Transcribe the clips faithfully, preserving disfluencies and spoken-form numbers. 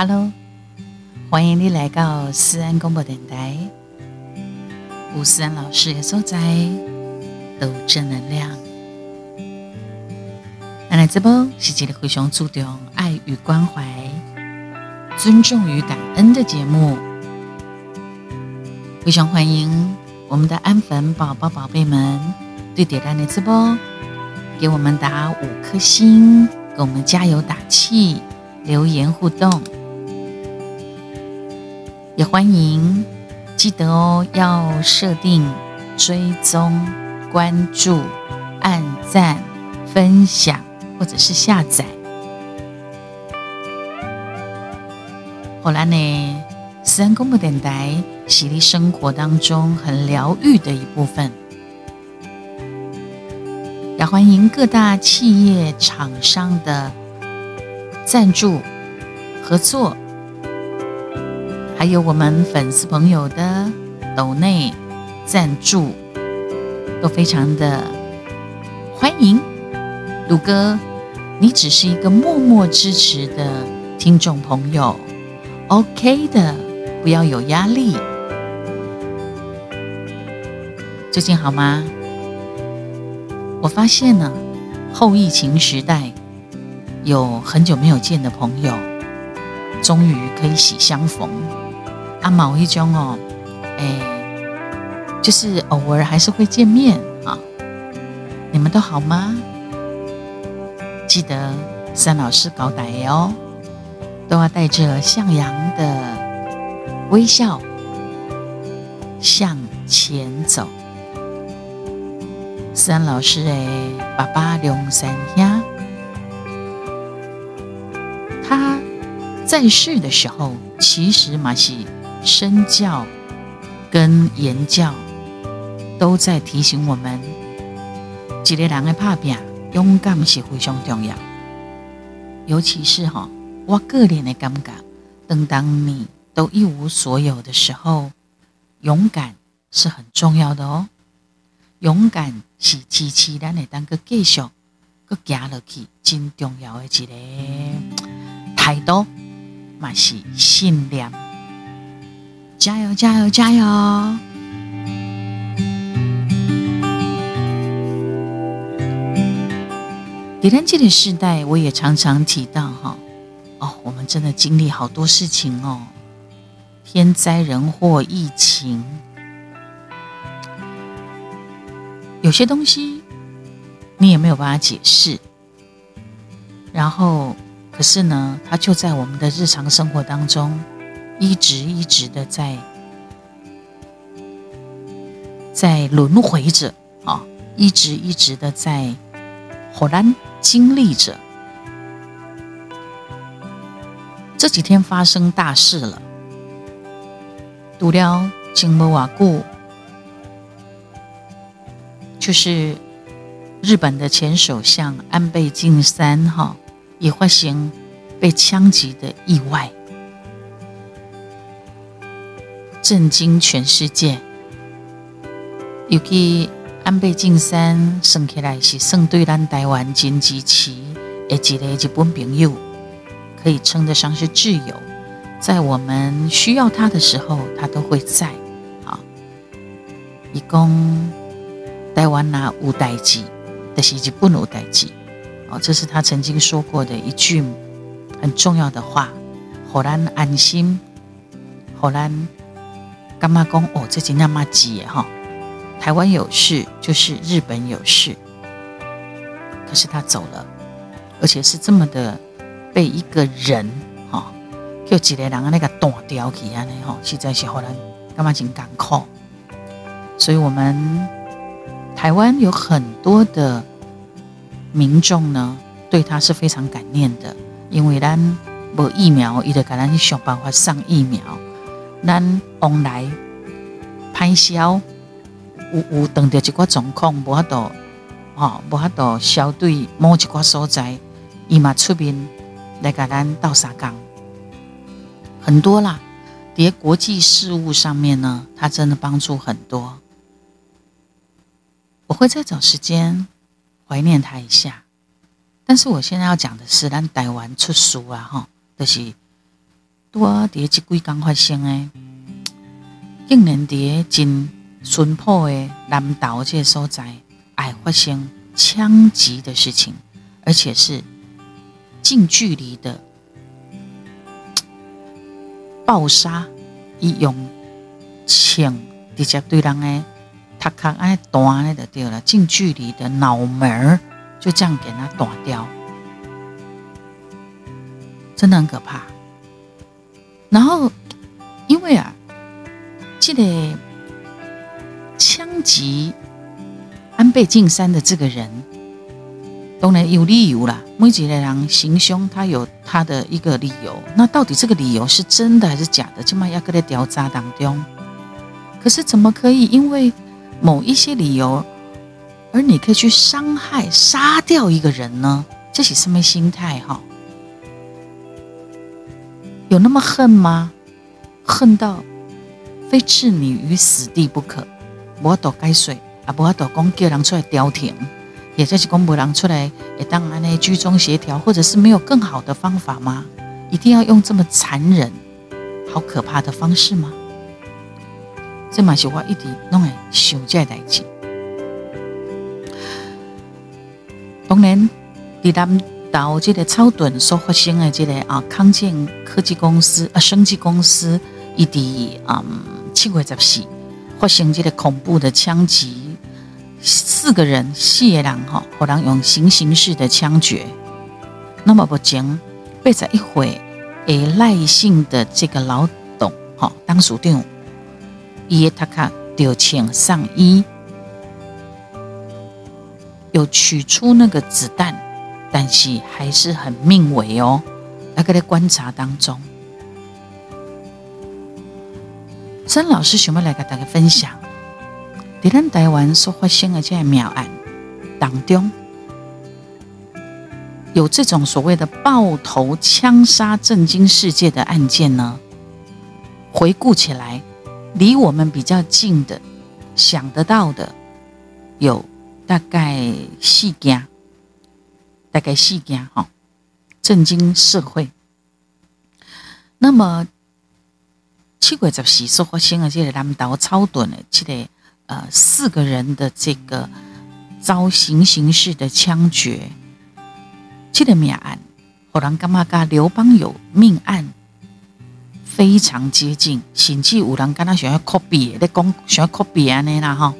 Hello， 欢迎你来到思安广播电台，有思安老师的所在，都正能量。咱来这波是一个非常注重爱与关怀、尊重与感恩的节目，非常欢迎我们的安粉宝宝宝贝们对点赞的这波，给我们打五颗星，给我们加油打气。留言互动，也欢迎记得哦，要设定追踪、关注、按赞、分享或者是下载。好啦呢，思安广播电台是你生活当中很疗愈的一部分，也欢迎各大企业厂商的赞助、合作，还有我们粉丝朋友的抖内赞助，都非常的欢迎。鲁哥，你只是一个默默支持的听众朋友 ，OK 的，不要有压力。最近好吗？我发现呢，后疫情时代。有很久没有见的朋友，终于可以喜相逢。啊，某一种哦，哎，就是偶尔还是会见面啊。你们都好吗？记得三老师搞歹哦，都要带着向阳的微笑向前走。三老师哎，爸爸两三兄。在世的时候，其实嘛是身教跟言教都在提醒我们，一个人的打拼勇敢是非常重要。尤其是哈、哦，我个人的感觉，当当你都一无所有的时候，勇敢是很重要的哦。勇敢是支持咱的，当个继续个行落去，真重要的一个态度。嘛是信念，加油加油加油！在咱这个时代，我也常常提到哈，哦，我们真的经历好多事情哦，天灾人祸、疫情，有些东西你也没有办法解释，然后。可是呢，它就在我们的日常生活当中，一直一直的在在轮回着啊、哦，一直一直的在互咱经历着。这几天发生大事了，除了前无多久，就是日本的前首相安倍晋三哈。哦也发生被枪击的意外，震惊全世界。尤其安倍晋三算起来是算对咱台湾真支持的一个日本朋友，可以称得上是挚友，在我们需要他的时候，他都会在。啊，伊讲台湾哪有代志，但是日本有代志。这是他曾经说过的一句很重要的话，让咱安心，让咱感觉说哦，这真的蛮急的，台湾有事就是日本有事。可是他走了，而且是这么的被一个人叫一个人那个断掉去，实在是让咱感觉真艰苦。所以我们台湾有很多的民众呢，对他是非常感念的，因为咱无疫苗，伊就给咱想办法上疫苗。咱往来拍销，有有等到一个状况，无法度，吼，无法度消对某一个所在，伊嘛出面来给咱斗相共，很多啦。在国际事务上面呢，他真的帮助很多。我会再找时间。怀念他一下，但是我现在要讲的是，咱台湾出事啊，哈，就是多伫即几工发生诶，竟然伫真淳朴诶南投即个所在，哎，发生枪击的事情，而且是近距离的爆杀，伊用枪直接对人诶头壳安断咧就对了，近距离的脑门就这样给他断掉，真的很可怕。然后，因为啊，这个枪击安倍晋三的这个人，当然有理由啦。每一个人行凶，他有他的一个理由。那到底这个理由是真的还是假的？现在还在调查当中。可是怎么可以因为某一些理由，而你可以去伤害、杀掉一个人呢？这是什么心态哈？有那么恨吗？恨到非置你于死地不可，无法度解释，也无法度讲叫人出来调停，也就是讲无人出来，也当然呢居中协调，或者是没有更好的方法吗？一定要用这么残忍、好可怕的方式吗？这嘛是我一直拢会想这代志。当然，伫咱。到这个草屯所发生的这个啊康健科技公司啊生技公司，伊伫嗯七月十四发生这个恐怖的枪击，四个人四个人哈，互人用行刑式的枪决。那么目前八十一岁诶赖姓的这个老董哈，当事长伊他卡就请上医，有取出那个子弹。但是还是很命危哦，那个在观察当中。曾老师想要来跟大家分享，在咱台湾所发生的这些命案当中，有这种所谓的爆头枪杀震惊世界的案件呢。回顾起来，离我们比较近的、想得到的，有大概四件。大概四件哈，震惊社会。那么七月十四所发生的这个南投草屯的这个呃四个人的这个遭行刑式的枪决，这个命案，让人感觉跟刘邦友命案非常接近，甚至有人跟他想要 copy， 在讲想要 copy 安尼啦哈。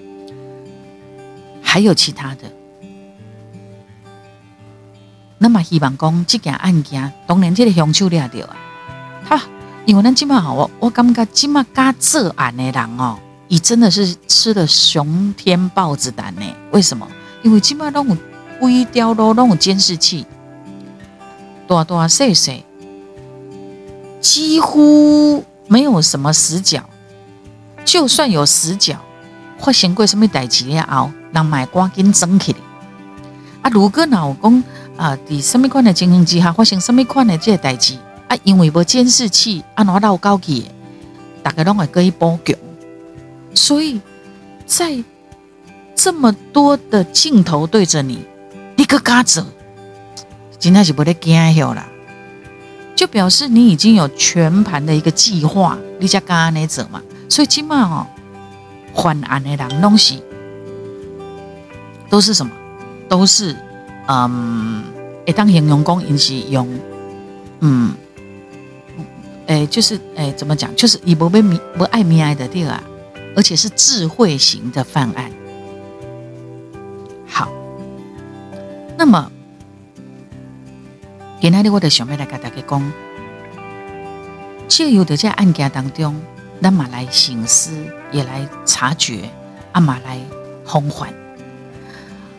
还有其他的。那么希望讲这件案件，当然这个凶手抓到啊，哈，因为咱今嘛我我感觉今嘛敢作案的人哦，伊真的是吃了熊天豹子胆呢。为什么？因为今嘛拢有微雕咯，拢有监视器，大大细细，几乎没有什么死角。就算有死角，发生过什么代志了后，人买赶紧装起来。啊，如果哪有讲？啊！伫什么款的情形之下发生什么款的这个代志啊？因为无监视器，啊，哪闹高去，大家拢会可以补救。所以在这么多的镜头对着你，你个敢做，真的是无咧惊晓啦。就表示你已经有全盘的一个计划，你才敢安尼做嘛。所以今嘛哦，犯案的人拢是都是什么？都是。嗯，会当形容讲，因是用，嗯，诶、欸，就是诶、欸，怎么讲？就是伊无被迷，无爱迷爱的对啊，而且是智慧型的犯案。好，那么，今仔日我就想要来甲大家讲，借由在这案件当中，咱嘛来省思，也来察觉，啊嘛来防范，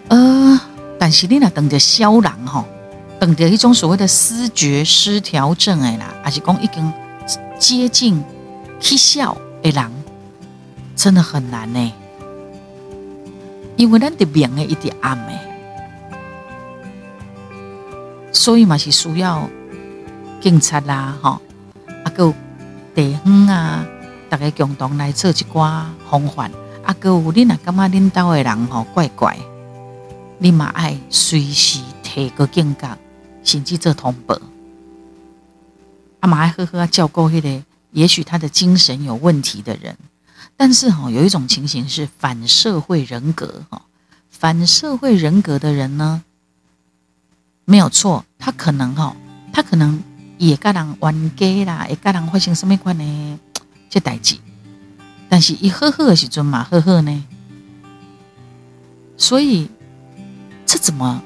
呃。但是你若当着小人吼，当着迄种所谓的思觉失调症的啦，还是讲已经接近起笑的人，真的很难呢。因为咱伫明的一直暗的，所以嘛是需要警察啦，吼，啊个地方啊，大家共同来做一寡防范。啊个有你若感觉恁兜的人吼怪怪。你嘛爱随时提个警觉，甚至做通报。啊，嘛爱呵呵叫够迄个，也许他的精神有问题的人。但是哈、哦，有一种情形是反社会人格哈、哦，反社会人格的人呢，没有错，他可能哈、哦，他可能也跟人冤家啦，也跟人发生什么款呢？这代志，但是一呵呵的时阵嘛，呵呵呢，所以这怎么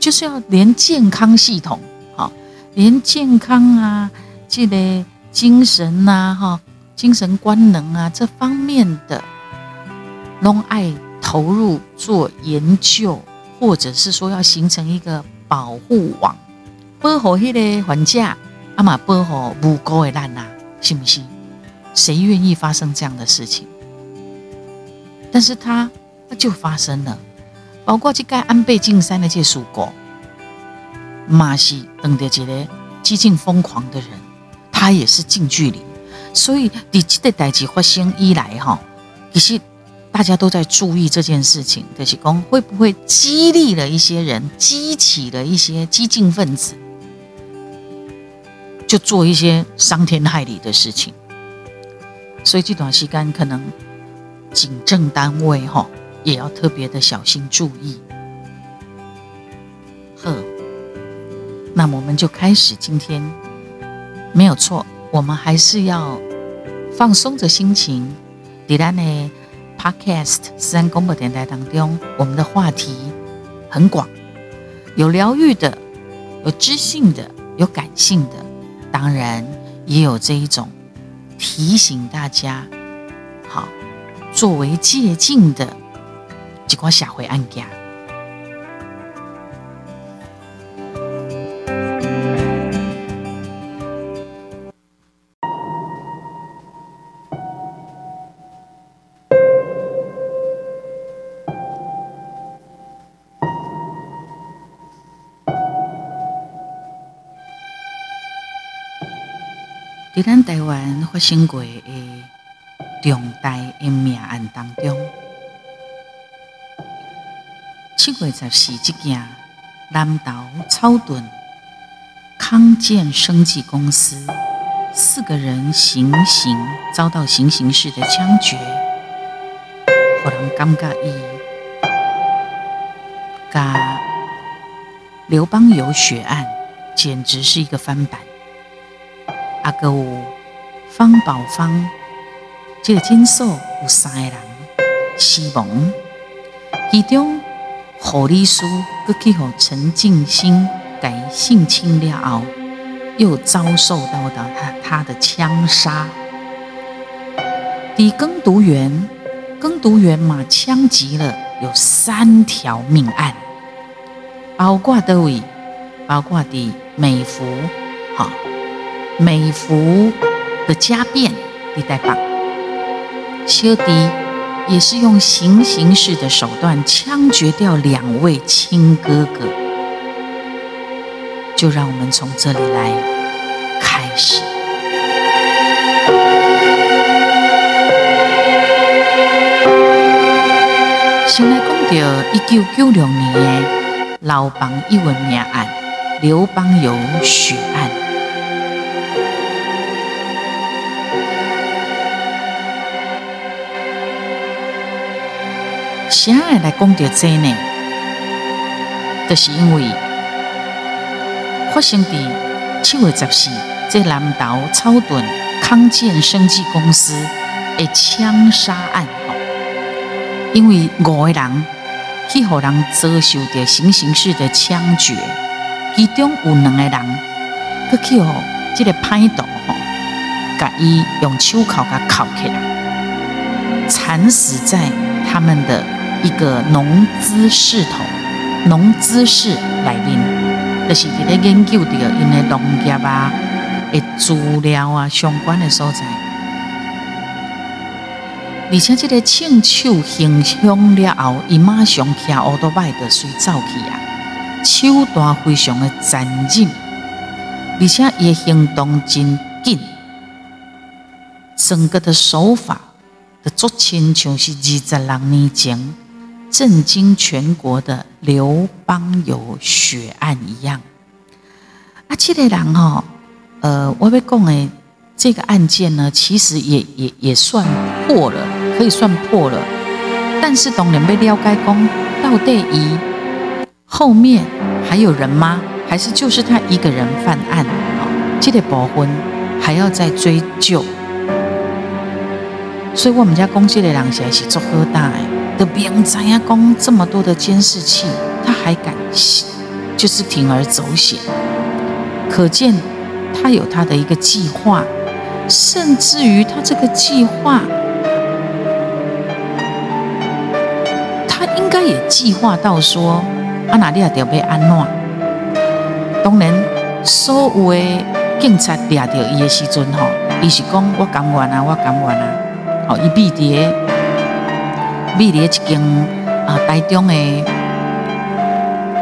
就是要连健康系统哈、哦，连健康啊，这个精神呐、啊、哈。哦精神官能啊，这方面的拢爱投入做研究，或者是说要形成一个保护网，保护迄个患者，啊嘛保护无辜的咱啊，是不是？谁愿意发生这样的事情？但是它就发生了，包括这个安倍晋三的这事故，嘛是等着一个激进疯狂的人，他也是近距离。所以，在这个代志发生以来，哈，其实大家都在注意这件事情，就是讲会不会激励了一些人，激起了一些激进分子，就做一些伤天害理的事情。所以这段时间可能警政单位哈也要特别的小心注意。呵，那我们就开始今天，没有错。我们还是要放松着心情，在咱的 Podcast 自然广播电台当中，我们的话题很广，有疗愈的，有知性的，有感性的，当然也有这一种提醒大家，好作为借鉴的一个社会案件。在咱台湾发生过的重大的命案当中，七月十四这件南投草屯康健生技公司四个人行刑遭到行刑式的枪决，让人感觉伊甲刘邦友血案简直是一个翻版。啊，还有方宝芳，这个诊所有三个人死亡，其中护理师又去给陈进兴改性侵了后，又遭受到到 他, 他的枪杀。在耕读园，耕读园嘛枪击了有三条命案，包括哪里？包括在美孚，好、哦。美孚的家变在台北，小弟也是用行刑式的手段枪决掉两位亲哥哥。就让我们从这里来开始。先来讲到一九九六年的流邦友的命案，刘邦友血案。谁会来讲到这呢？就是因为发生在七月十四，这南投草屯康健生技公司的枪杀案，因为五个人去予人遭受到行刑式的枪决，其中有两个人，佮去予这个歹徒吼，佮伊用手铐佮铐起来，惨死在他们的一个农资系统，农资系内面，就是伫咧研究着因的农业啊、的资料啊相关的所在。而且这个枪手行凶了后，伊马上骑奥多拜就随走去啊，手段非常的残忍，而且伊行动真紧，整个的手法。就很亲像是二十六年前震惊全国的刘邦友血案一样。啊，这个人吼、哦，呃，我要讲诶，这个案件呢，其实也也也算破了，可以算破了。但是当然要了解讲，到底伊后面还有人吗？还是就是他一个人犯案？哦，这个部分还要再追究。所以我们家公这个人实在是做好大诶，都别人知影讲这么多的监视器，他还敢就是铤而走险，可见。他有他的一个计划，甚至于他这个计划，他应该也计划到说，啊哪里也得被安怎。当然，所有的警察抓到伊的时阵吼，伊是讲我甘愿啊，我甘愿啊，哦，伊秘伫秘伫一间啊台中的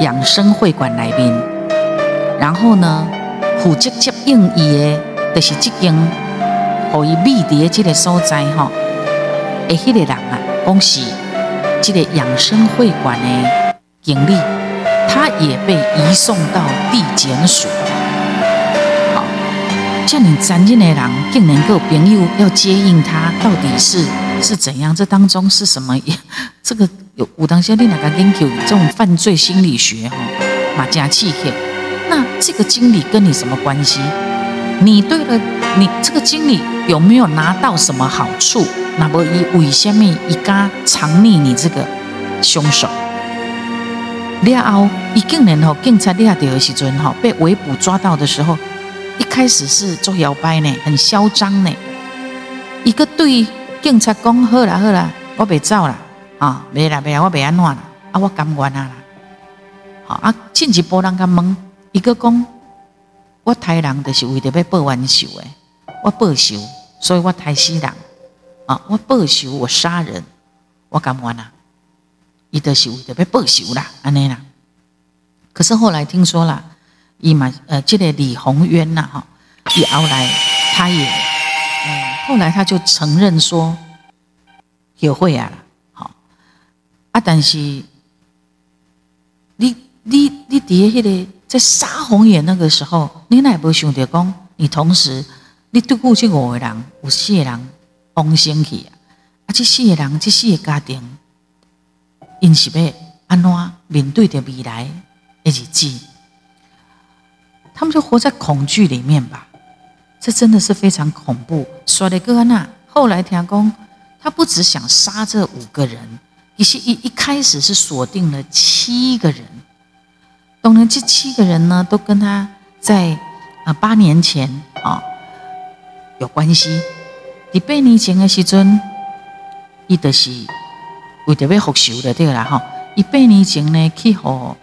养生会馆内面，然后呢？负责接应伊的，就是这间，互伊秘伫的这个所在吼，诶，迄个人啊，讲是这个养生会馆的经理，他也被移送到地检署。好，这样残忍的人，竟然够朋友要接应他，到底是是怎样？这当中是什么？这个有有当下你哪个研究这种犯罪心理学吼，嘛真刺激。那这个经理跟你什么关系？你对了，你这个经理有没有拿到什么好处？那么以为什么伊敢藏匿你这个凶手？了后，伊竟然吼警察抓到的时阵吼，被围捕抓到的时候，一开始是做摇摆呢，很嚣张呢。一个对警察讲：好啦好啦，我袂走啦，啊、哦，袂啦袂啦，我袂安怎啦，啊，我甘愿啊啦。好啊，进一步人家问。伊个讲，我杀人就是为着要报冤仇诶，我报仇，所以我杀死人啊！我报仇，我杀人，我甘愿啦，伊就是为着要报仇啦，安尼啦。可是后来听说啦，伊嘛呃，这个李鸿渊呐哈，伊后来他也，嗯，后来他就承认说有悔啊啦，好啊，但是你你你伫迄个。在杀红眼那个时候，你哪不想着讲，你同时你对过去五个人，有四个人亡身去啊！啊，这四个人，这四个家庭，因是要安怎面对着未来的日子？他们就活在恐惧里面吧。这真的是非常恐怖。说的哥那后来听讲，他不只想杀这五个人，也是一一开始是锁定了七个人。当然，这七个人呢，都跟他在啊八年前啊、哦、有关系。在八年前的时阵，伊就是为着要复仇的对啦哈。伊八年前呢，去和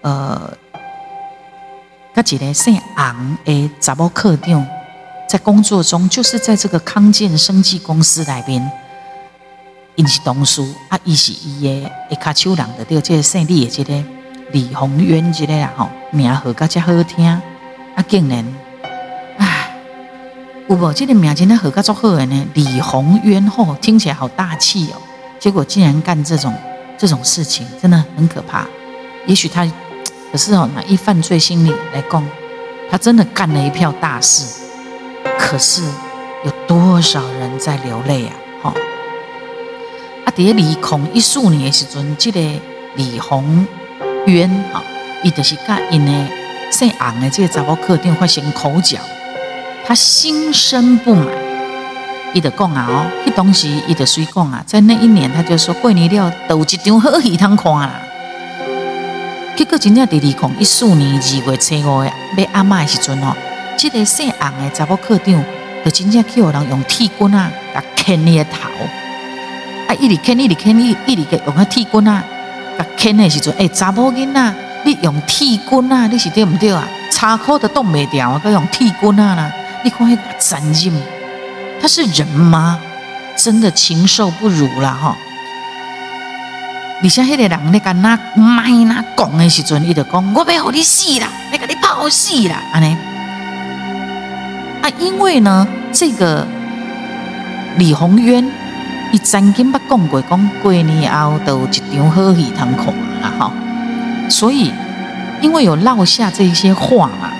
呃，甲一个姓洪的查某科长，在工作中，就是在这个康健生技公司内面，因是同事啊，伊是伊的一卡手人的对，这个姓李的这个。李鸿渊之类啦吼，名号个才好听，啊，竟然，唉，有无？这个名真的好个足好诶呢！李鸿渊吼，听起来好大气哦，结果竟然干这种这种事情，真的很可怕。也许他，可是哦，以犯罪心理来讲，他真的干了一票大事，可是有多少人在流泪啊？吼、哦！啊，伫咧二零一四年诶时阵，这个李鸿。冤啊！伊就是甲因诶姓洪诶，这个查某客店发生口角，他心生不满，伊就讲啊哦，迄当时伊就随讲啊，在那一年他就说过年了，有一场好戏通看啦。结果真正伫二零一四年二月初五诶，要阿嬷诶时阵哦，这个姓洪诶查某客店，就真正去互人用铁棍啊，甲砍伊个头，啊一直砍，一直砍，一一直个用个铁棍啊。甲牵的时阵，哎、欸，查某囡仔，你用铁棍啊，你是对唔对啊？插口都挡袂掉啊，佮用铁棍啊啦！你看迄残忍，他是人吗？真的禽兽不如啦吼！而且迄个人咧，佮那卖那讲的时阵，伊就讲，我要互你死啦，要佮你泡死啦，安尼。啊，因为呢，这个李鸿渊。伊曾经捌讲过，讲过年后都有一场好戏通看啦吼，所以因为有落下这些话嘛，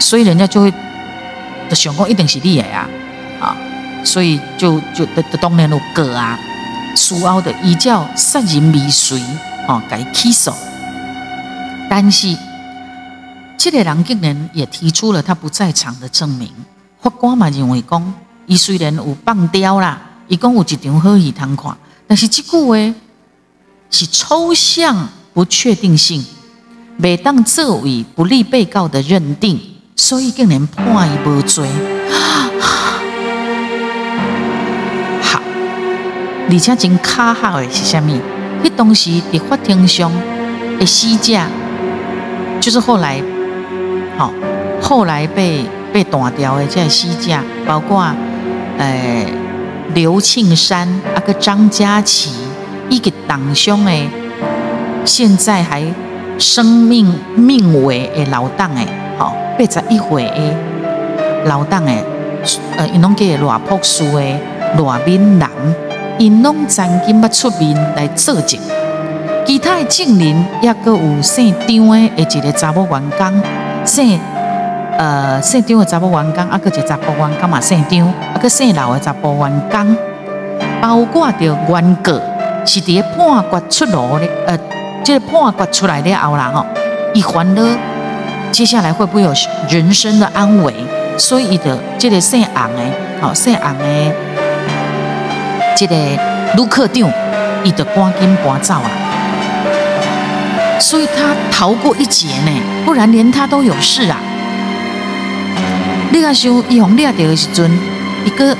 所以人家就会就想讲一定是你的啊，啊，所以就就就当然有告啊，事后就依照杀人未遂哦，甲伊起诉。但是这个人竟然也提出了他不在场的证明，法官嘛认为讲，伊虽然有放刁啦，伊讲有一场好戏通看，但是这句话是抽象不确定性。袂当作为不利被告的认定，所以竟然判伊无罪。好，而且真卡好的是啥物？迄当时伫法庭上的死者，就是后来，好、哦，后来被被断掉的这死者，包括诶刘庆山啊个张家琪，以及当凶的，现在还。生命命为诶老党诶，吼八十一岁诶老党诶，呃，因拢叫赖朴树诶赖敏男，因拢曾经捌出面来作证。其他诶证人也阁有姓张诶，一个查某员工，姓呃姓张诶查某员工，啊，阁一个查甫员工嘛姓张，啊，阁姓刘诶查甫员工，包括着原告是伫判决出炉咧，呃。这个判决出来了后啦吼，伊烦恼接下来会不会有人生的安危，所以伊的这个姓洪的，吼姓洪的，这个女科长，伊就赶紧搬走啊。所以他逃过一劫呢，不然连他都有事啊。你看想伊红抓到的时阵，一个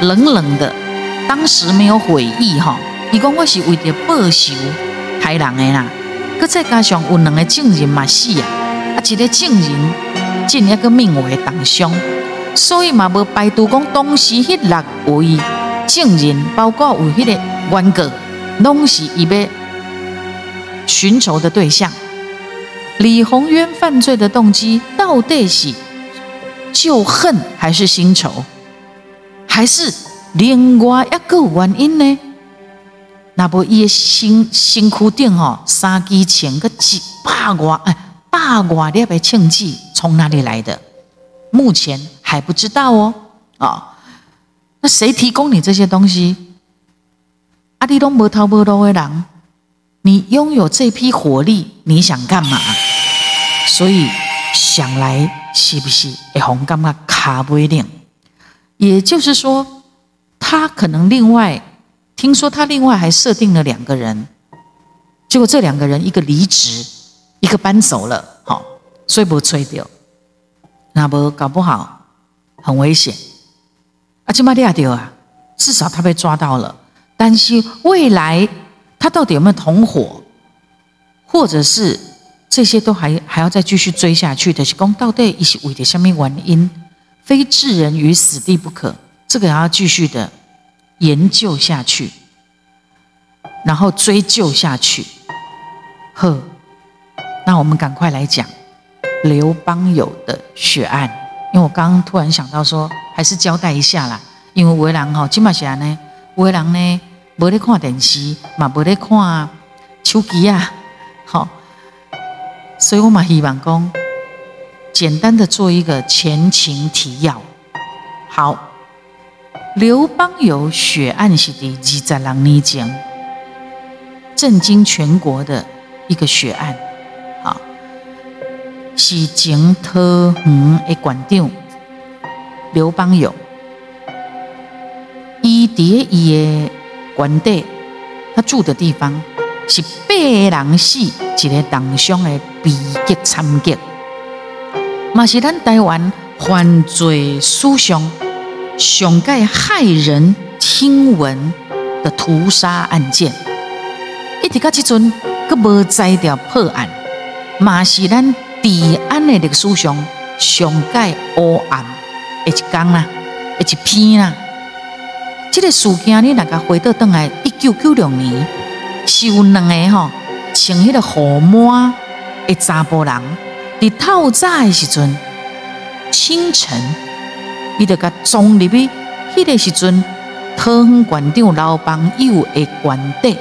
冷冷的，当时没有悔意哈。伊讲我是为着报仇。害人的啦，佮再加上有两个证人嘛死啊，啊一个证人进一个命为重伤，所以嘛无排除讲当时迄六位证人，包括有迄个原告，拢是伊要寻仇的对象。李鸿渊犯罪的动机到底是旧恨还是新仇，还是另外一个原因呢？那无伊个身身躯顶吼，三支枪个一百外哎，百外粒的枪支从哪里来的？目前还不知道哦。哦，那谁提供你这些东西？啊，你拢无头无路的人，你拥有这批火力，你想干嘛？所以想来是不是会红感觉卡不定？也就是说，他可能另外。听说他另外还设定了两个人，结果这两个人一个离职，一个搬走了，好、哦，所以不吹掉，那不搞不好很危险。啊，这马掉掉啊，至少他被抓到了，但是未来他到底有没有同伙，或者是这些都还还要再继续追下去的，就是讲到底一些为的下面原因，非置人于死地不可，这个要继续的。研究下去，然后追究下去。呵，那我们赶快来讲刘邦友的血案，因为我刚刚突然想到说，还是交代一下啦。因为有的人吼，今嘛是安尼，有的人呢，无咧看电视，嘛无咧看手机啊，好，所以我嘛希望讲，简单的做一个前情提要，好。刘邦友血案是第二十六年前震惊全国的一个血案，啊，是前桃园的馆长刘邦友，伊伫伊的馆地，他住的地方是八人死一个重伤的悲剧惨剧，嘛是咱台湾犯罪史上。上盖骇人听闻的屠杀案件，一直到这阵，阁无摘掉破案，嘛是咱治安的历史上上盖黑暗的一天啦，一篇啦。这个事件你大家回到倒来，一九九六年是有两个吼穿迄个雨帽的查甫人，伫透早的时阵，清晨。伊就甲装入去，迄个时阵，桃园馆长刘邦友的馆底，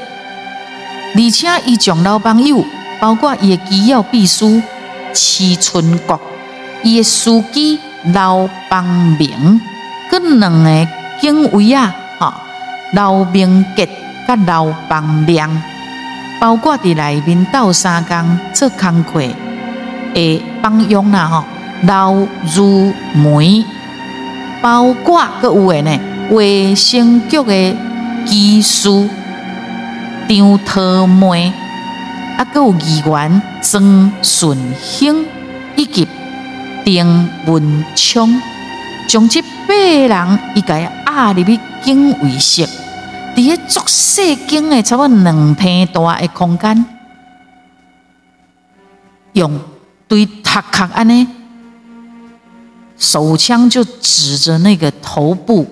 而且伊将刘邦友，包括伊的机要秘书、施春国、伊的司机刘邦明，佮两个警卫啊，吼，刘明杰佮刘邦亮，包括伫内面斗三工做工课诶帮佣啦，吼，刘如梅，包括佮有诶呢，卫生局诶技师张桃梅，啊，佮有议员曾顺兴以及。丁文昌将这八人伊家压入去警卫室，伫个足细间个差不多两平大个空间，用对塔壳安尼，手枪就指着那个头部，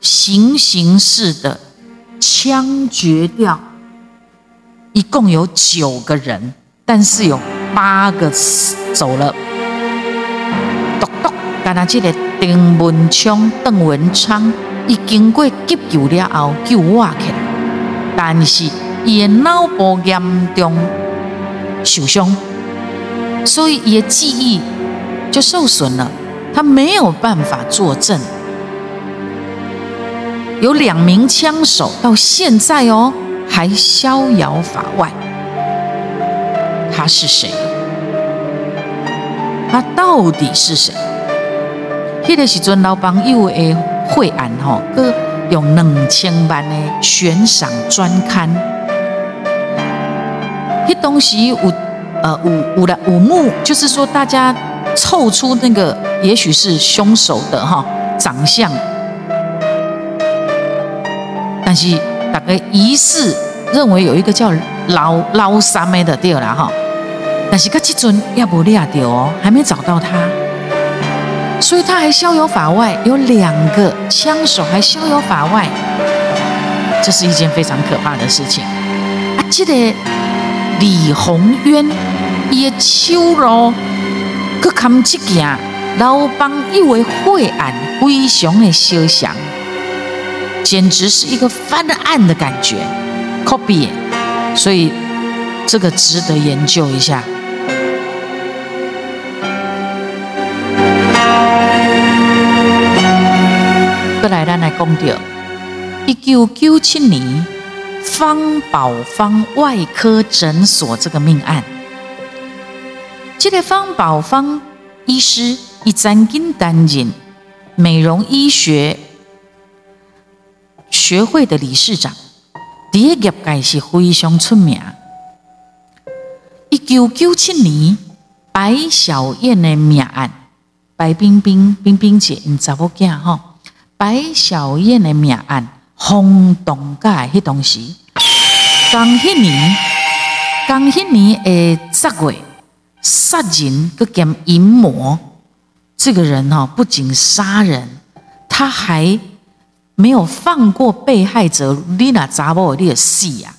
行刑式的枪决掉。一共有九个人，但是有八个走了。干那，这个邓文昌、邓文昌，伊经过急救了后救活起来，但是伊的脑部严重受伤，所以伊的记忆就受损了，他没有办法作证。有两名枪手到现在哦还逍遥法外，他是谁？他到底是谁？迄个时阵，老朋友的会案吼，佮用两千万的悬赏专刊。迄当时有呃有有了有幕，就是说大家凑出那个也许是凶手的哈长相，但是大家疑似认为有一个叫老老三妹的对啦哈，但是佮即阵也无抓到哦，还没找到他。所以他还逍遥法外，有两个枪手还逍遥法外，这是一件非常可怕的事情。啊，这个李鸿渊，伊的手路，佮看这件老帮友的血案非常的相像，简直是一个翻案的感觉 ，copy。所以这个值得研究一下。再来，咱来讲到一九九七年方宝芳外科诊所这个命案。这个方宝芳医师，伊曾经担任美容医学学会的理事长，伫个业界是非常出名。一九九七年白小燕的命案，白冰冰冰冰姐因查某囝吼。白小燕的命案轰动到迄当时，刚迄年，刚迄年诶十月，杀人佮兼淫魔，这个人哦，不仅杀人，他还没有放过被害者。你那查某，你的死呀！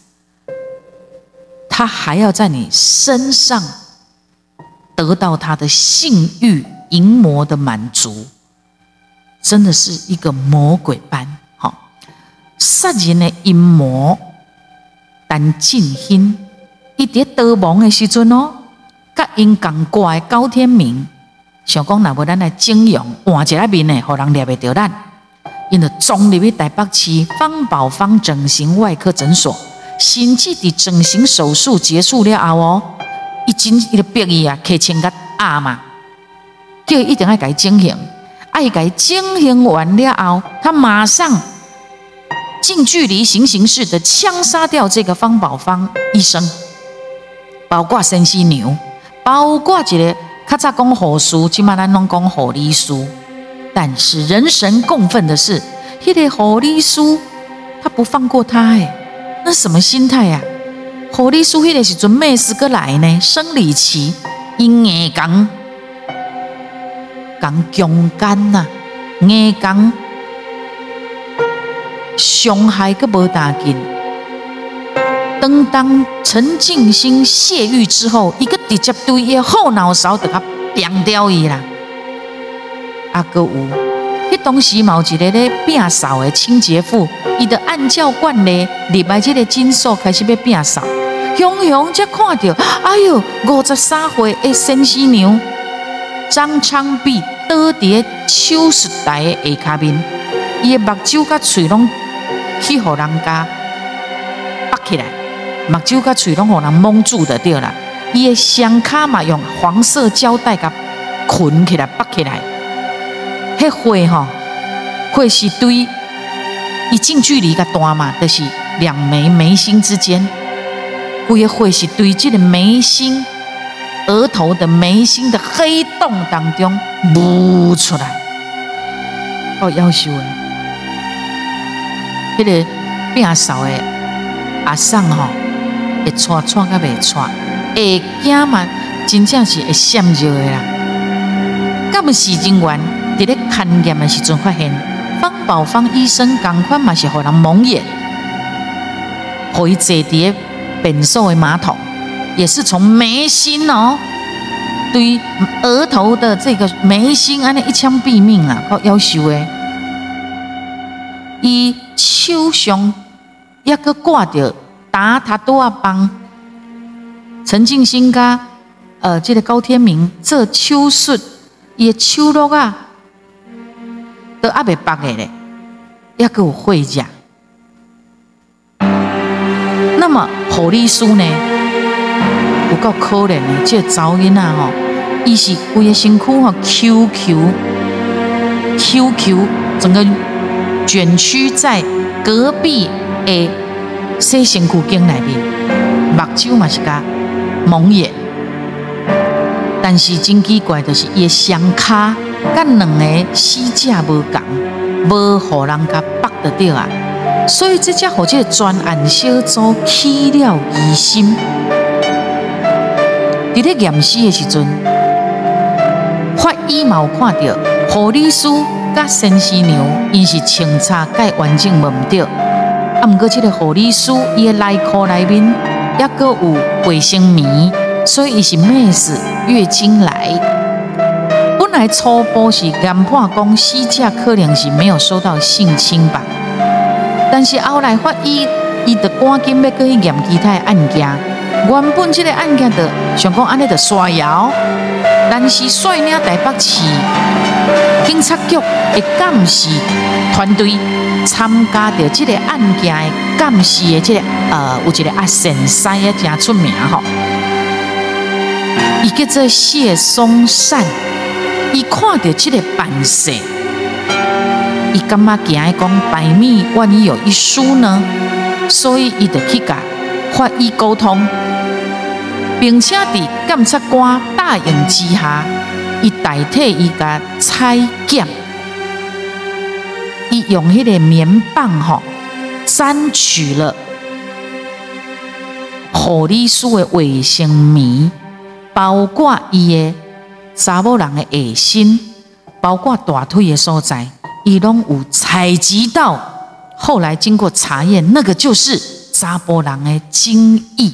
他还要在你身上得到他的性欲淫魔的满足。真的是一个魔鬼般，吼！杀人的阴谋，陈进兴，伊伫逃亡的时阵哦，甲因同挂的高天明，想讲若无咱来整容，换一个面呢，互人抓袂到咱。因就撞入去台北市方宝芳整形外科诊所，甚至伫整形手术结束了后哦，伊真伊就逼伊啊，摕枪甲压嘛，叫伊一定要改整形。爱改整形完了后，他马上近距离行刑式的枪杀掉这个方宝芳医生，包括生死牛，包括一个较早讲护士，即卖咱拢讲护理师。但是人神共愤的是，迄个护理师他不放过他哎，那什么心态呀？护理师迄个时阵妹子过来呢，生理期，伊硬讲。讲强奸呐，硬讲伤害阁无大劲。当当陈进兴泄欲之后，伊阁直接对伊后脑勺就甲扁掉伊啦。啊，阁有，迄当时嘛有一个咧摒扫的清洁妇，伊就按照惯例入来这个诊所开始要摒扫，雄雄才看到，哎呦，五十三岁的先生娘。张昌碧倒倒伫个手术台的下骹面，伊的目睭甲嘴拢去互人家拔起来，目睭甲嘴拢互人蒙住的对啦。伊的双脚嘛用黄色胶带甲捆起来、拔起来。迄血吼，血是对伊近距离甲断嘛，就是两眉眉心之间，规个血是对即个眉心。 额头的眉心的黑洞当中冒出来，哦，夭寿的！迄、那个病嫂的阿桑吼，会喘喘甲袂喘，会惊嘛，真正是会闪着的啦。甲么是人员伫咧勘验的时阵发现，方宝芳医生同款嘛是互人蒙眼，互伊坐伫个便所的马桶。 也是从眉心哦，对于额头的这个眉心，安尼一枪毙命啊！靠，夭寿诶！伊手上还阁挂着打塔多啊帮陈静心甲呃，这个高天明做手术，伊的手落啊都阿袂白诶咧，还阁有血迹。那么护理师呢？ 有够可怜的，这个查某囡仔吼，伊是规个身躯吼 ，Q Q Q Q， 整个卷曲在隔壁的洗身躯镜内面，目睭嘛是甲蒙眼，但是真奇怪，就是伊的双脚甲两个四肢无同，无互人甲绑得着啊，所以这才互这个专案小组起了疑心。 伫咧验尸的时阵，法医嘛有看到护理师甲先生娘，因是穿插介完整无毋对。啊，毋过即个护理师伊的内裤内面还阁有卫生棉，所以伊是妹子月经来。本来初步是研判讲死者可能是没有受到性侵吧，但是后来法医伊就赶紧要去验其他案件。 原本这个案件的想讲安尼的刷谣，但是率领台北市警察局的监视团队参加到这个案件的监视的这个呃有一个阿神师也真出名吼，伊叫做谢松善，伊看到这个办事，伊感觉惊讲百密万一有一疏呢，所以伊就去甲法医沟通。 并且伫检察官答应之下，伊代替伊甲裁剪，伊用迄个棉棒吼沾取了护理师的卫生棉，包括伊的查某人的下身，包括大腿的所在，伊拢有采集到。后来经过查验，那个就是查甫人的精液。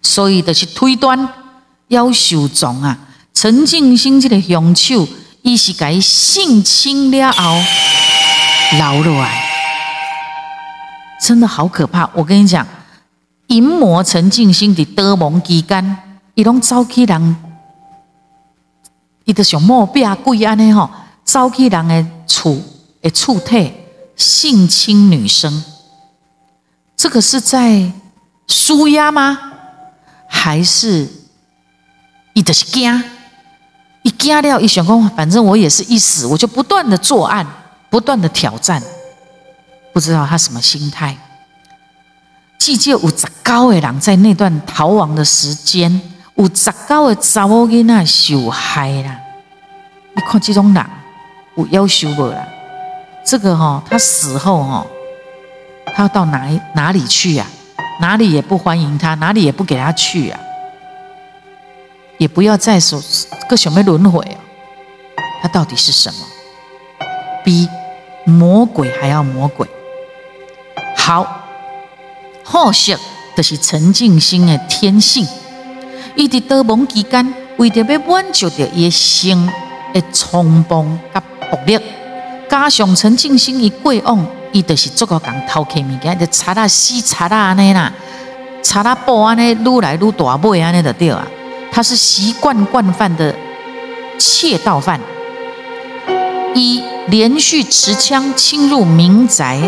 所以就是推断，夭寿状啊！陈静心这个凶手，伊是甲伊性侵了后留落来，真的好可怕！我跟你讲，淫魔陈静心伫多梦期间，伊拢走去人，伊就想摸壁鬼安尼吼，走去人的厝的厝体性侵女生，这个是在舒压吗？ 还是，伊就是惊，伊惊了，伊想讲，反正我也是一死，我就不断的作案，不断的挑战，不知道他什么心态。至少有十九个人在那段逃亡的时间，有十九个查某囡仔受害啦。你看这种人有夭寿无啦？这个哈、哦，他死后哈、哦，他要到哪哪里去呀、啊？ 哪里也不欢迎他，哪里也不给他去啊！也不要再说各小妹轮回啊！他到底是什么？比魔鬼还要魔鬼。好，好色就是陈静心的天性。伊伫逃亡期间，为着要挽救着伊心的冲动甲暴力，加上陈静心伊过往。 伊就是足够共偷窃物件，就贼啊、死贼啊安尼啦，贼啊、布安尼，愈来愈大尾安尼就对啊。他是习惯惯犯的窃盗犯；一连续持枪侵入民宅，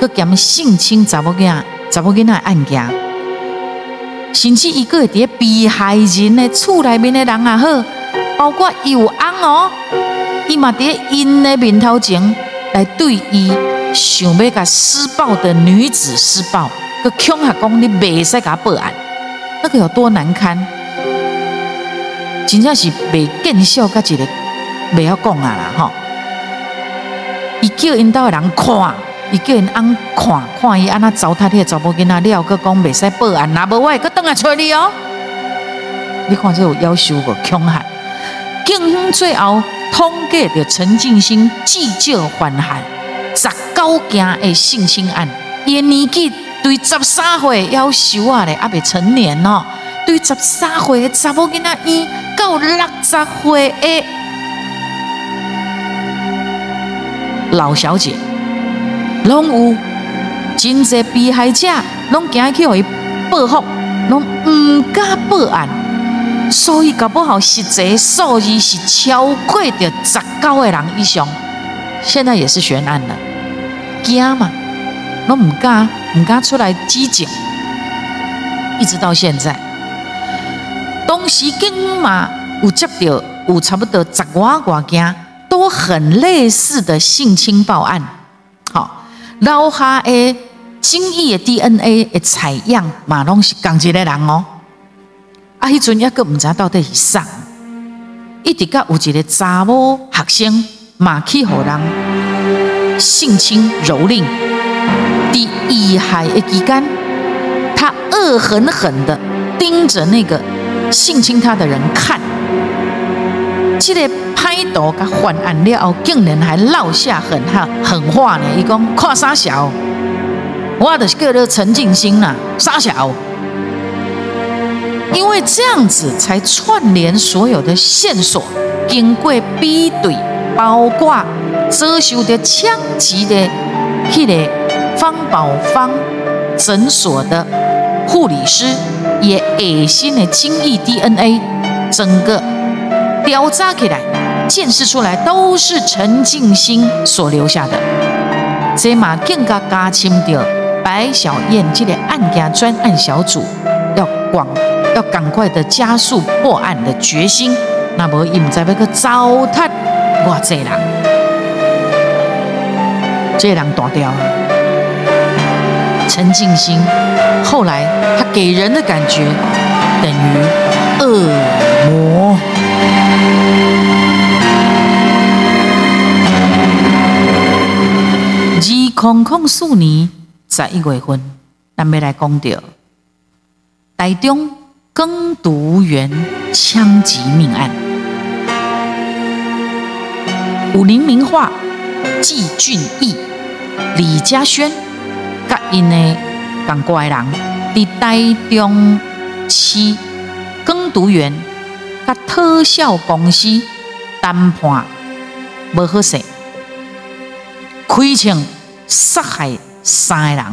佮兼性侵查某囡、查某囡仔案件，甚至伊佮伫被害人的厝内面的人也好，包括有翁哦，伊嘛伫因的面头前来对伊想要甲施暴的女子施暴，佮恐吓讲你袂使甲报案，那个有多难堪？ 真正是袂见笑，甲一个袂晓讲啊啦吼！伊叫因兜的人看，伊叫因翁看，看伊安那糟蹋迄个查某囡仔了，佮讲袂使报案，若无我会佮倒来找你哦。你看这有夭寿无？恐吓！警方最后统计着陈进兴至少犯下十九件的性侵案，伊年纪对十三岁夭寿啊嘞，还袂成年哦。 对十三岁的查某囡仔，伊到六十岁的老小姐，拢有真侪被害者，拢惊去予伊报复，拢唔敢报案，所以搞不好实际数字是超过着十九个人以上。现在也是悬案了，惊嘛，拢唔敢唔敢出来指证，一直到现在。 当时警方嘛有接到有差不多十外外件，都很类似的性侵报案。好，留下的精液的 D N A 的采样嘛，拢是同一个人哦。啊，迄阵也阁唔知到底是啥，一直到有一个查某学生嘛去互人性侵蹂躏，伫遇害的期间，他恶狠狠地盯着那个。 性侵他的人看，这个歹徒甲犯案了后，竟然还落下狠话狠话呢！伊讲看傻小，我就是叫做陈进兴啦，傻小。因为这样子才串联所有的线索，经过比对，包括遭受的枪击的迄个方宝芳诊所的护理师。 也恶心的精液 D N A， 整个调查起来，检视出来都是陈进兴所留下的。这嘛更加加深着白小燕这个案件专案小组要广要赶快的加速破案的决心。那么伊唔知要去糟蹋偌济人，这人大条，陈进兴。 后来，他给人的感觉等于恶魔。二零零四年十一月份，咱要来讲到台中耕读园枪击命案，有林明桦、季俊逸、李嘉轩，甲因的。 港过来人，伫台中市耕读园甲特效公司谈判无好势，开枪杀害三个人，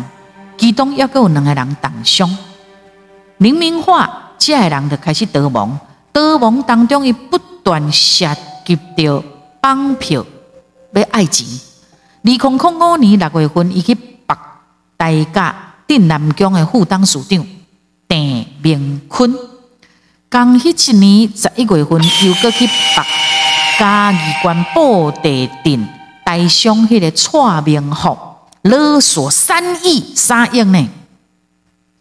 其中还阁有两个人重伤。林明桦这个人就开始逃亡，逃亡当中伊不断涉及到绑票，要爱情。二零零五年六月份，伊去北台甲。 镇南宫的副董事长郑明坤，刚迄一年十一月份又过去北嘉义县布袋镇台商迄个蔡明福勒索三亿三亿呢。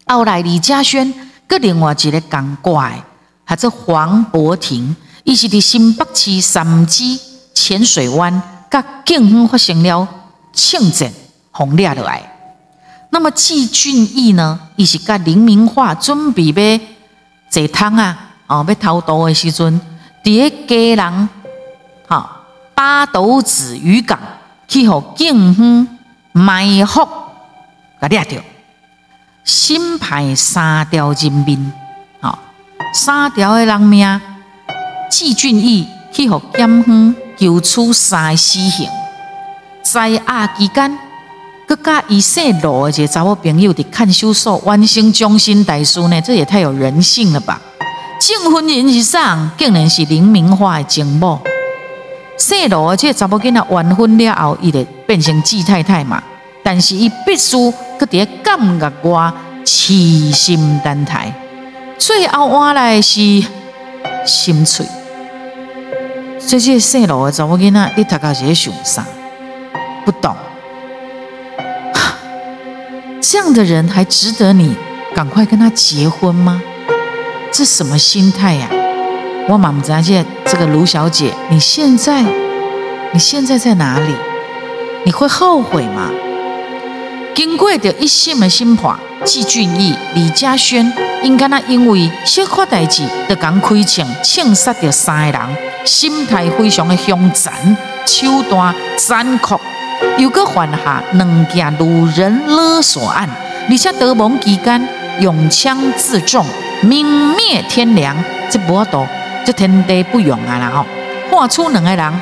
后来李嘉轩佮另外一个共挂的，还是黄博庭，伊是伫新北市三芝浅水湾，佮警方发生了枪战，互抓落来。 那么季俊逸呢？伊是甲林明桦准备要坐桶啊，哦，要偷渡的时阵，伫个家人，哈、哦、八斗子渔港去，互警方埋伏，甲抓着，新派三条人命，哈、哦，三条的人命，季俊逸去互检方求处三个死刑，在押期间。 佮佮伊姓罗的一个查某朋友伫看守所完成终身大事呢，这也太有人性了吧！证婚人是啥？竟然是林明化的情某。细路的这查某囡仔完婚了后，伊就变成季太太嘛。但是伊必须搁伫监狱外痴心等待，最后换来是心碎。所以这细路的查某囡仔，你大概是在想啥？不懂。这样的人还值得你赶快跟他结婚吗？这什么心态呀、啊？我妈妈在这，这个卢小姐，你现在，你现在在哪里？你会后悔吗？经过着一审的审判，季俊逸、李嘉轩，因敢那因为小可代志，就讲开枪，枪杀着三个人，心态非常的凶残，手段残酷，又搁犯下两件掳人勒索案，而且逃亡期间用枪自重。泯灭天良，这无道，这天地不容啊啦吼！判处两个人，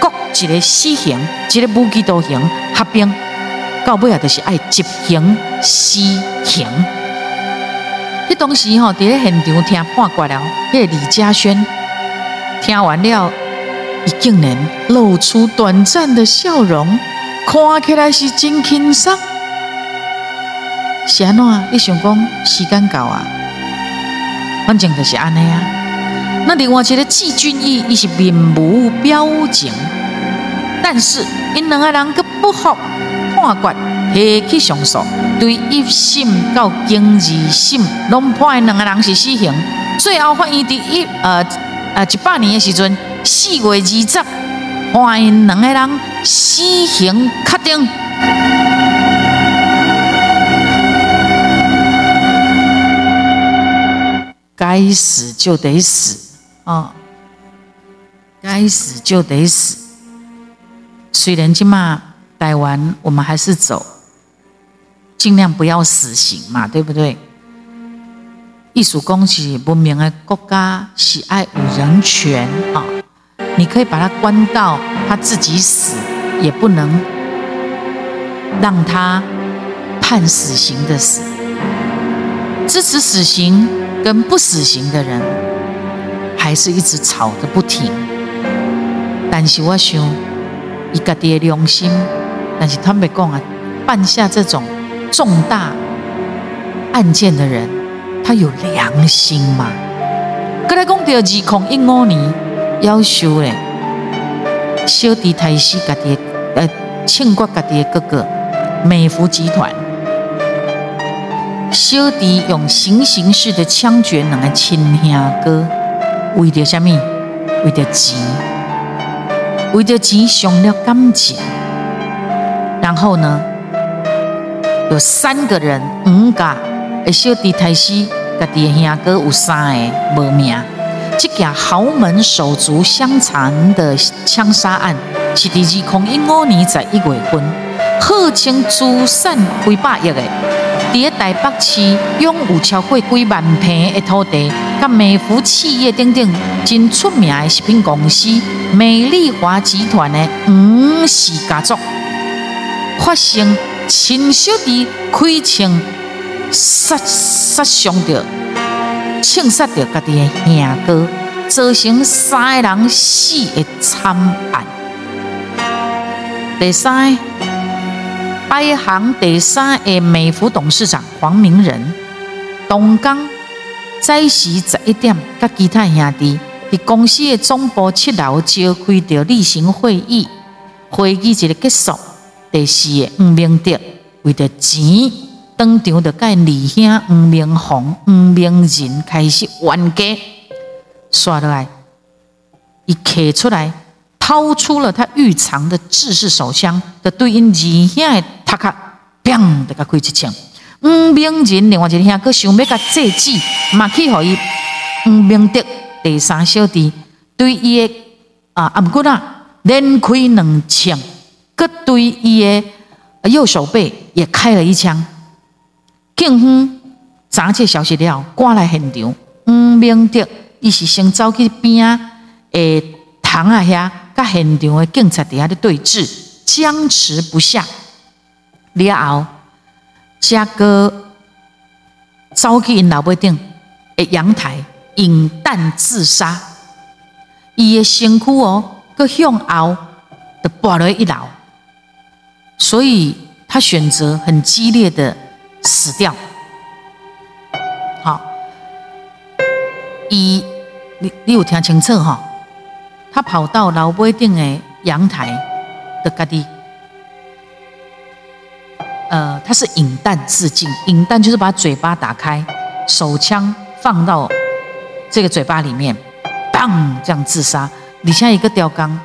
各一个死刑，一个无期徒刑，合并到尾啊，就是爱执行死刑。迄当时吼，伫咧现场听判决了，迄李嘉轩听完了，伊竟然露出短暂的笑容，看起来是真轻松。是安怎？你想讲时间到啊？反正就是安尼啊。那另外一个季俊逸，伊是面无表情，但是因两个人阁不服判决，提起上诉，对一审到经二审，拢判两个人是死刑。最后法院伫一呃呃一八年的时阵，四月二十，判因两个人死刑确定。该死就得死啊、哦！该死就得死。虽然今嘛台湾，我们还是走，尽量不要死刑嘛，对不对？艺术工是文明的国家，喜爱有人权啊、哦！你可以把他关到他自己死，也不能让他判死刑的死。支持死刑跟不死刑的人，还是一直吵得不停。但是我想，伊家己的良心，但是坦白讲啊，办下这种重大案件的人，他有良心吗？再来讲到二零一五年，夭寿嘞，小弟杀死家己的，呃，庆国家己的哥哥，美孚集团。小弟用行刑式的枪决两个亲兄哥，为着什么？为着钱，为着钱伤了感情。然后呢，有三个人黄家的小弟杀死家己的兄哥，有三个无名。这件豪门手足相残的枪杀案，是伫二零一五年十一月份，号称资产几百亿的。伫个台北市拥有超过几万平的土地，甲美孚企业等等真出名的食品公司美丽华集团的黄氏家族，发生亲小弟开枪杀杀伤着、枪杀着家己的兄哥，造成三个人死的惨案。第三。排行第三的美孚董事长黄明仁，当天早时十一点，甲其他兄弟伫公司的总部七楼召开着例行会议，会议一个结束，第四个黄明德为着钱，当场就甲二兄黄明宏、黄明仁开始冤家，刷落来，伊摕出来。掏出了他预藏的制式手枪，就对因二兄的头壳，砰，就甲开一枪。黄明仁另外一个兄佫想要甲制止，嘛去予伊黄明德第三小弟对伊的啊颔骨啊连开两枪，佫对伊的右手背也开了一枪。警方查这消息了，赶来现场，黄明德伊是先走去边啊诶巷啊遐。甲现场的警察底下咧对峙，僵持不下。了后，才哥走去因老尾顶的阳台，引弹自杀，伊的身躯哦，佮向后就跌落一楼，所以他选择很激烈的死掉。好，伊你你有听清楚吼、哦？他跑到楼尾顶的阳台，就家己。 呃，他是引弹自尽，引弹就是把嘴巴打开，手枪放到这个嘴巴里面，砰，这样自杀。底下一个吊钢，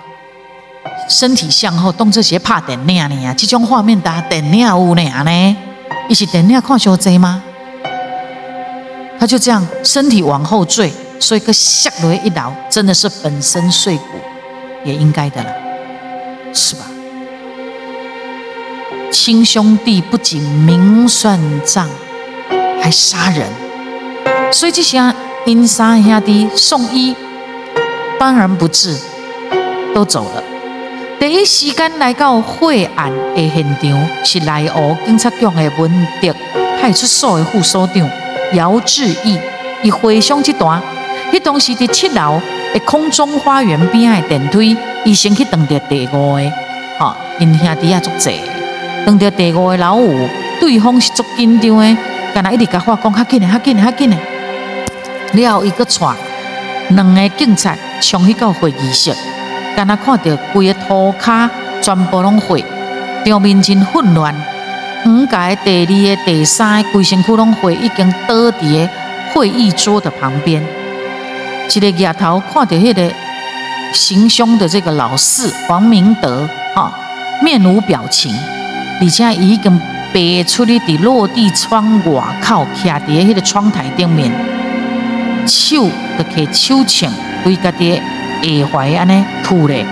身体向后，动作些怕电影呢，这种画面打电影有呢呢？伊是电影看伤济吗？他就这样，身体往后坠，所以个下落一倒，真的是粉身碎骨，也应该的啦，是吧？ 亲兄弟不仅明算账，还杀人，所以这些因三兄弟送医，当然不治，都走了。第一时间来到血案的现场是内湖警察局的文德派出所的副所长姚志毅，伊回想这段，迄当时伫七楼的空中花园边仔的电梯，伊先去撞到第五个，吼、哦，因兄弟也足济。 碰到第五个老五，对方是足紧张的，干那一直甲我讲较紧嘞，较紧嘞，较紧嘞。了，伊阁带两个警察冲去到会议室，干那看到规个涂骹全部拢血，场面真混乱。黄家第二个、第三个，规身躯拢血，已经倒伫个会议桌的旁边。一个抬头看到迄个行凶的这个老四黄明德，哈、哦，面无表情。 而且伊已经爬出去，伫落地窗外口徛伫迄个窗台顶面，手就摕手枪对家己下怀安尼吐咧，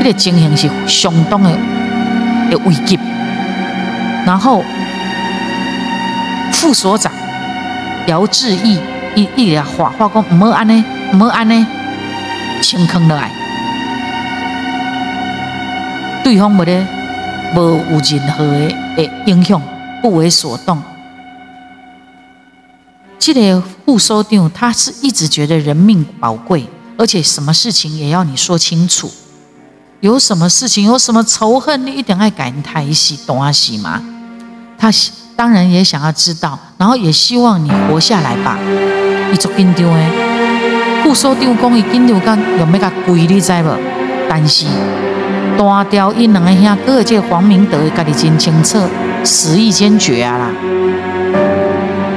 迄个情形是相当的的危急。然后副所长姚志毅伊伊来话话讲毋好安尼，毋好安尼，枪放落来，对方无咧。 无有任何的影响，不为所动。这个副所长他是一直觉得人命宝贵，而且什么事情也要你说清楚。有什么事情，有什么仇恨，你一定要敢抬起，懂啊？是吗？他当然也想要知道，然后也希望你活下来吧。伊足紧张诶，副所长讲伊紧张到用要甲跪，你知无？但是。 单调，因两个兄哥，即黄明德家己真清楚，死意坚决啊啦！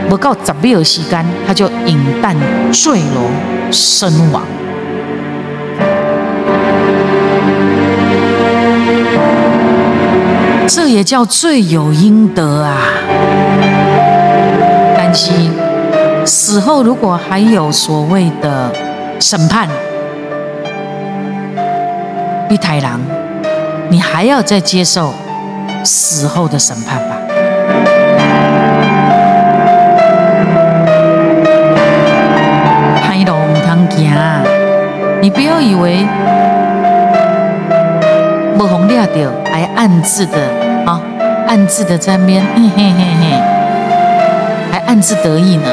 不到十秒时间，他就引弹坠楼身亡。这也叫罪有应得啊！但是死后如果还有所谓的审判，你太郎。 你还要再接受死后的审判吧。歹路唔通行，你不要以为无红抓到，还暗自的啊、哦，暗自的在边，嘿嘿嘿嘿，还暗自得意呢。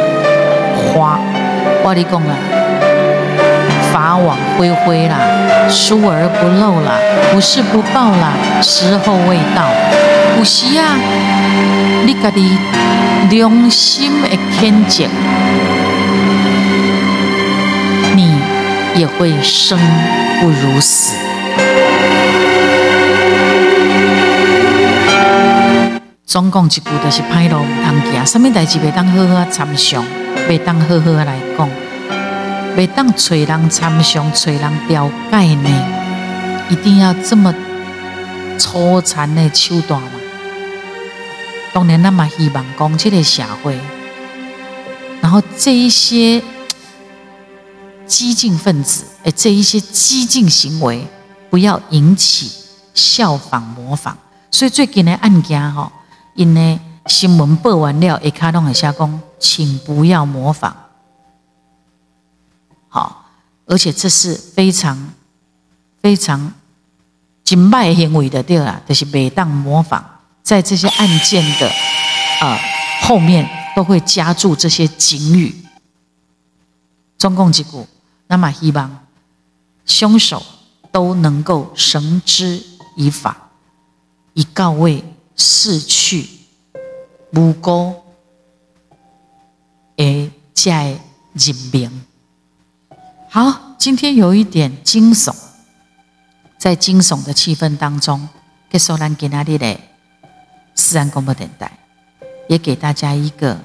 花，我跟你讲啦，法网恢恢啦。 疏而不漏啦，不是不报啦，时候未到。有时啊，你家己良心的谴责，你也会生不如死。总共一句就是歹路唔通行，什么代志袂当好好啊参详，袂当好好啊来讲。 袂当找人参详，找人了解呢，一定要这么粗残的手段嘛。当然，咱嘛希望讲这个社会，然后这一些激进分子，哎，这一些激进行为不要引起效仿模仿。所以最近的案件吼，因呢新闻报完了，下骹拢会写讲，请不要模仿。 好，而且这是非常非常真歹行为的，对啦，就是每当模仿，在这些案件的啊、呃、后面都会加注这些警语。总共一句，咱嘛希望凶手都能够绳之以法，以告慰逝去无辜的这些人民。好，今天有一点惊悚，在惊悚的气氛当中，结束我们今天的思安广播电台，也给大家一个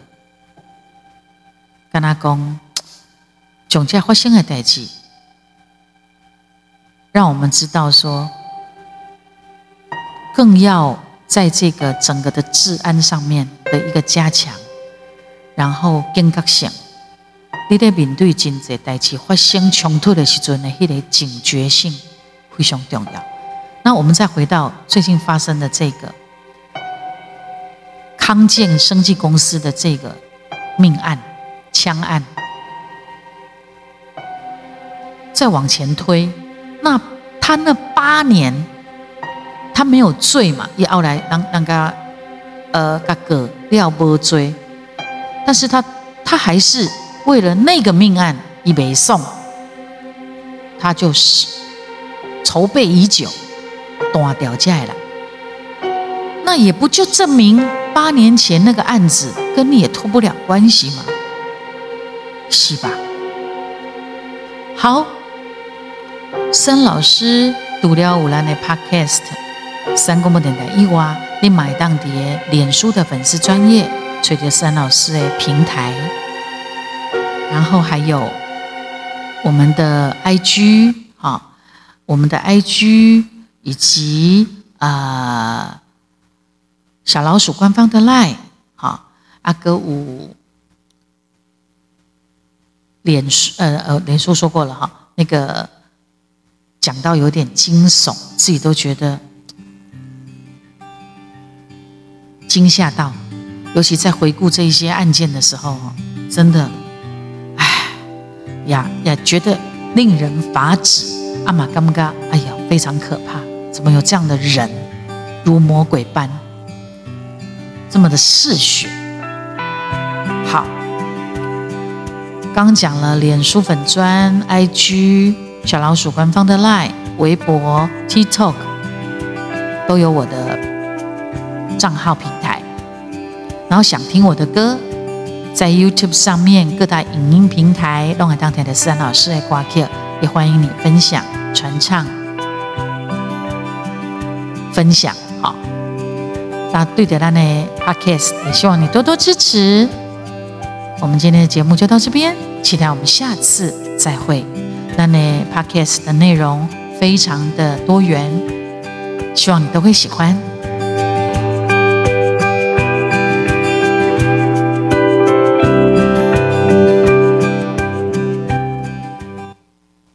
跟他讲，从这发生的代志，让我们知道说，更要在这个整个的治安上面的一个加强，然后警觉性。你在面对很多代志发生冲突的时候的那个警觉性非常重要。那我们再回到最近发生的这个康健生技公司的这个命案、枪案，再往前推，那他那八年，他没有罪嘛？也后来让让他呃，那个廖波追，但是他他还是为了那个命案一没送，他就是筹备已久，断掉下来了。那也不就证明八年前那个案子跟你也脱不了关系吗？是吧？好，三老师读了我们的 Podcast 三公播电台以外，你也可以在脸书的粉丝专页找到三老师的平台，然后还有我们的 I G 我们的 I G 以及呃小老鼠官方的 LINE， 好，阿哥五脸书呃呃脸书说过了哈，那个讲到有点惊悚，自己都觉得惊吓到，尤其在回顾这一些案件的时候，真的，哎呀呀，觉得令人发指。阿玛甘嘎，哎呀，非常可怕，怎么有这样的人，如魔鬼般？这么的嗜血。好，刚讲了脸书粉专、I G、小老鼠官方的 LINE、 微博、TikTok 都有我的账号平台。然后想听我的歌，在 YouTube 上面各大影音平台都可以当天的思安老师的歌曲，也欢迎你分享、传唱、分享。好。那对着咱的 Podcast， 也希望你多多支持。我们今天的节目就到这边，期待我们下次再会。咱的 Podcast 的内容非常的多元，希望你都会喜欢。